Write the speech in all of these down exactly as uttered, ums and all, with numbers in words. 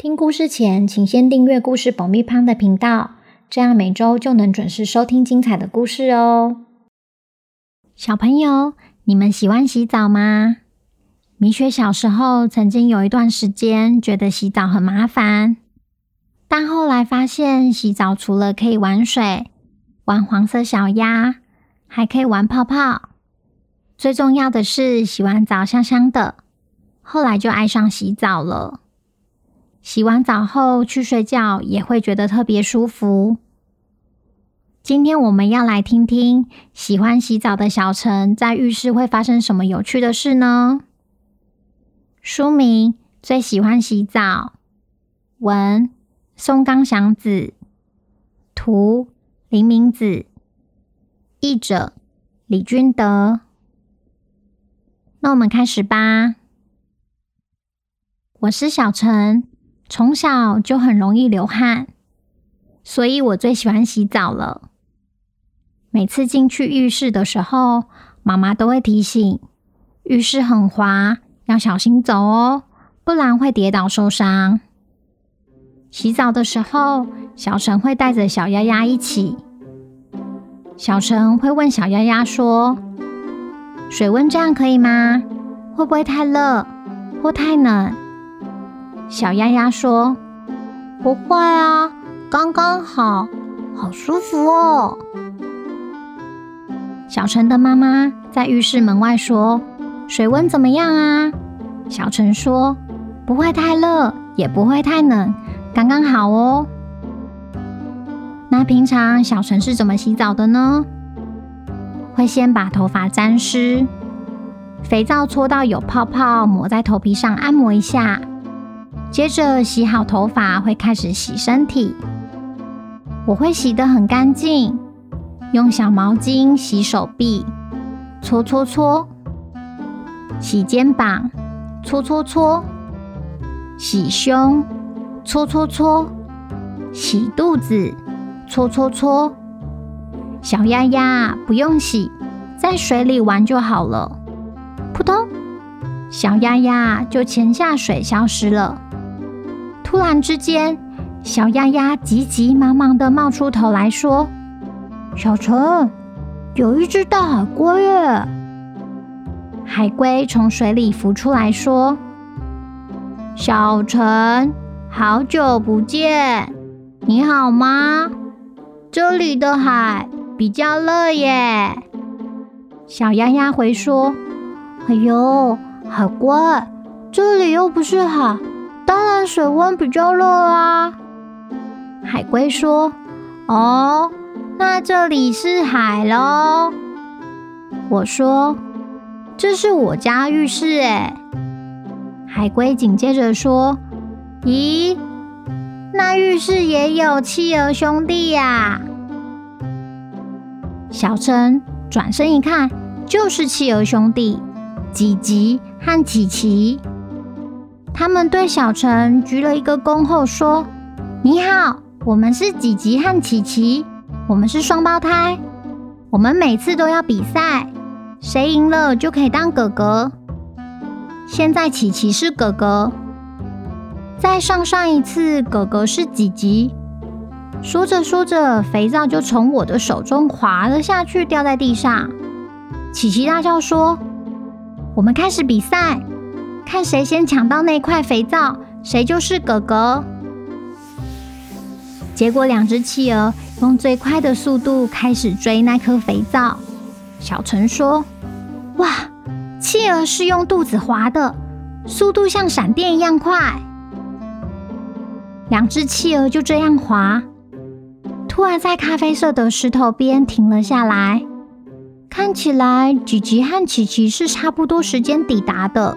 听故事前，请先订阅故事保密潘的频道，这样每周就能准时收听精彩的故事哦。小朋友，你们喜欢洗澡吗？米雪小时候曾经有一段时间觉得洗澡很麻烦，但后来发现洗澡除了可以玩水、玩黄色小鸭，还可以玩泡泡，最重要的是洗完澡香香的，后来就爱上洗澡了。洗完澡后去睡觉也会觉得特别舒服。今天我们要来听听喜欢洗澡的小陈在浴室会发生什么有趣的事呢？书名《最喜欢洗澡》，文松冈祥子，图林明子，译者李君德。那我们开始吧。我是小陈，从小就很容易流汗，所以我最喜欢洗澡了。每次进去浴室的时候，妈妈都会提醒，浴室很滑，要小心走哦，不然会跌倒受伤。洗澡的时候，小陈会带着小丫丫一起。小陈会问小丫丫说，水温这样可以吗？会不会太热或太冷？小丫丫说，不会啊，刚刚好，好舒服哦。小陈的妈妈在浴室门外说，水温怎么样啊？小陈说，不会太热，也不会太冷，刚刚好哦。那平常小陈是怎么洗澡的呢？会先把头发沾湿，肥皂搓到有泡泡，抹在头皮上按摩一下，接着洗好头发会开始洗身体。我会洗得很干净，用小毛巾洗手臂，搓搓搓，洗肩膀，搓搓搓，洗胸，搓搓搓，洗肚子，搓搓搓。小丫丫不用洗，在水里玩就好了。扑通，小丫丫就潜下水消失了。突然之间，小丫丫急急忙忙地冒出头来说，小陈，有一只大海龟耶。海龟从水里浮出来说，小陈，好久不见，你好吗？这里的海比较热耶。小丫丫回说，哎呦，海龟，这里又不是海，当然水温比较热啊。海龟说，哦，那这里是海咯。我说，这是我家浴室耶。海龟紧接着说，咦，那浴室也有企鹅兄弟呀。小陈转身一看，就是企鹅兄弟吉吉和琪琪。他们对小陈鞠了一个躬后说，你好，我们是吉吉和琪琪，我们是双胞胎，我们每次都要比赛，谁赢了就可以当哥哥。现在琪琪是哥哥，再上上一次哥哥是吉吉。说着说着，肥皂就从我的手中滑了下去，掉在地上。琪琪大叫说，我们开始比赛，看谁先抢到那块肥皂，谁就是哥哥。结果两只企鹅用最快的速度开始追那颗肥皂。小陈说，哇，企鹅是用肚子滑的，速度像闪电一样快。两只企鹅就这样滑，突然在咖啡色的石头边停了下来。看起来吉吉和琪琪是差不多时间抵达的。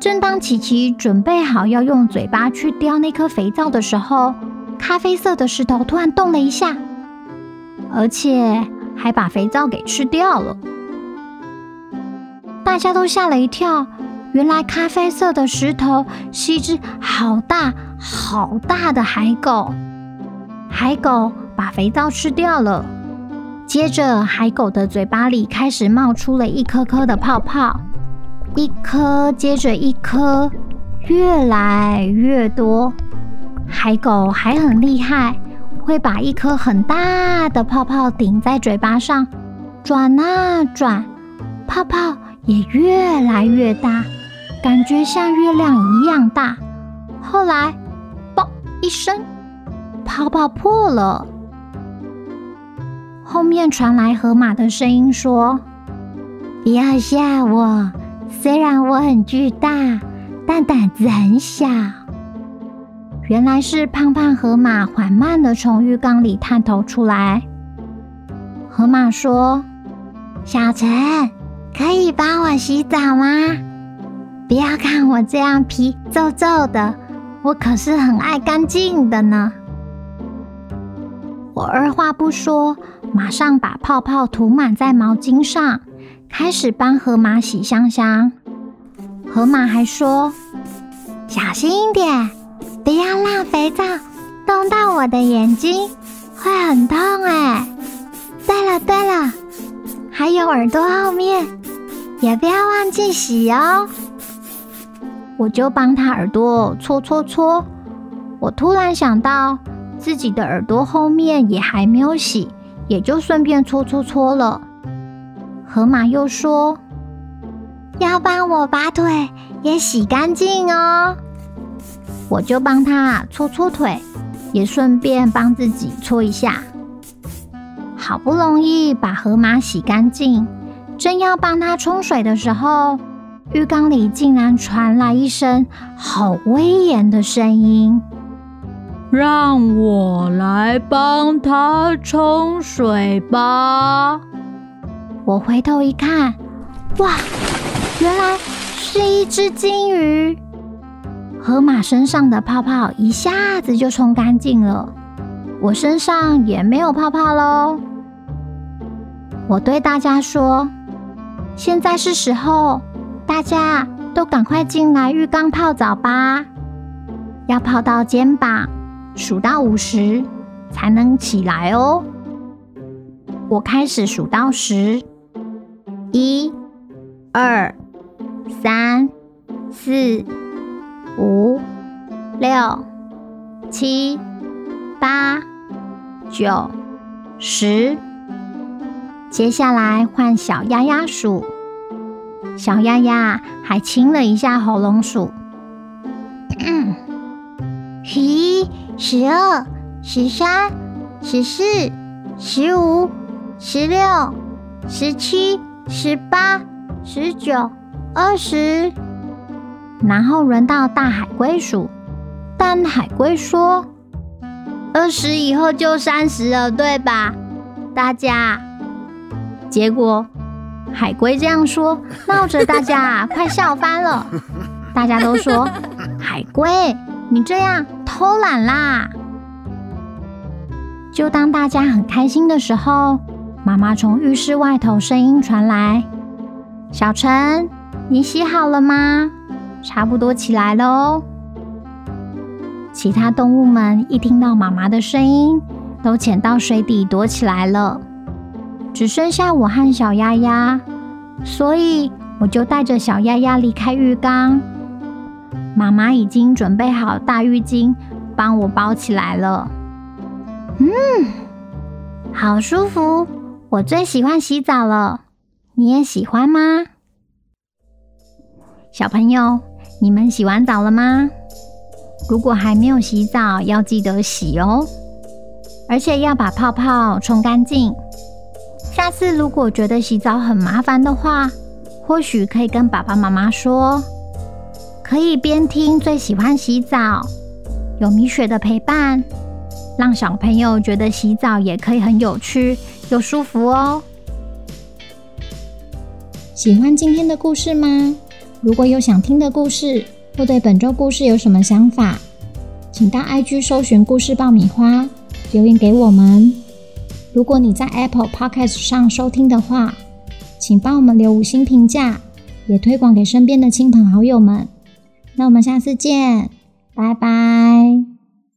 正当琪琪准备好要用嘴巴去叼那颗肥皂的时候，咖啡色的石头突然动了一下，而且还把肥皂给吃掉了。大家都吓了一跳，原来咖啡色的石头是一只好大好大的海狗。海狗把肥皂吃掉了，接着海狗的嘴巴里开始冒出了一颗颗的泡泡，一颗接着一颗，越来越多。海狗还很厉害，会把一颗很大的泡泡顶在嘴巴上，转啊转，泡泡也越来越大，感觉像月亮一样大。后来，啵一声，泡泡破了。后面传来河马的声音说：“不要吓我，虽然我很巨大，但胆子很小。”原来是胖胖河马缓慢地从浴缸里探头出来。河马说：“小陈，可以帮我洗澡吗？不要看我这样皮皱皱的，我可是很爱干净的呢。”我二话不说，马上把泡泡涂满在毛巾上，开始帮河马洗香香。河马还说：“小心一点，不要让肥皂动到我的眼睛，会很痛哎。对了对了，还有耳朵后面，也不要忘记洗哦。”我就帮他耳朵搓搓搓，我突然想到自己的耳朵后面也还没有洗，也就顺便搓搓搓了。河马又说：“要帮我把腿也洗干净哦。”我就帮他搓搓腿，也顺便帮自己搓一下。好不容易把河马洗干净，正要帮他冲水的时候，浴缸里竟然传来一声好威严的声音：“让我来帮他冲水吧！”我回头一看，哇，原来是一只金鱼。河马身上的泡泡一下子就冲干净了，我身上也没有泡泡咯。我对大家说：“现在是时候，大家都赶快进来浴缸泡澡吧，要泡到肩膀，数到五十才能起来哦。”我开始数到十，一、二、三、四、五、六、七、八、九、十。接下来换小鸭鸭数，小鸭鸭还清了一下喉咙数。十一、十二、十三、十四、十五、十六、十七、十八、十九、二十。然后轮到大海龟数，但海龟说：“二十以后就三十了，对吧，大家？”结果海龟这样说，闹着大家快笑翻了。大家都说：“海龟，你这样偷懒啦！”就当大家很开心的时候，妈妈从浴室外头声音传来：“小陈，你洗好了吗？差不多起来咯。”其他动物们一听到妈妈的声音，都潜到水底躲起来了，只剩下我和小鸭鸭，所以我就带着小鸭鸭离开浴缸。妈妈已经准备好大浴巾帮我包起来了。嗯，好舒服，我最喜欢洗澡了，你也喜欢吗？小朋友，你们洗完澡了吗？如果还没有洗澡，要记得洗哦，而且要把泡泡冲干净。下次如果觉得洗澡很麻烦的话，或许可以跟爸爸妈妈说，可以边听最喜欢洗澡，有米雪的陪伴，让小朋友觉得洗澡也可以很有趣又舒服哦。喜欢今天的故事吗？如果有想听的故事，或对本周故事有什么想法，请到 I G 搜寻故事爆米花，留言给我们。如果你在 Apple Podcast 上收听的话，请帮我们留五星评价，也推广给身边的亲朋好友们。那我们下次见，拜拜。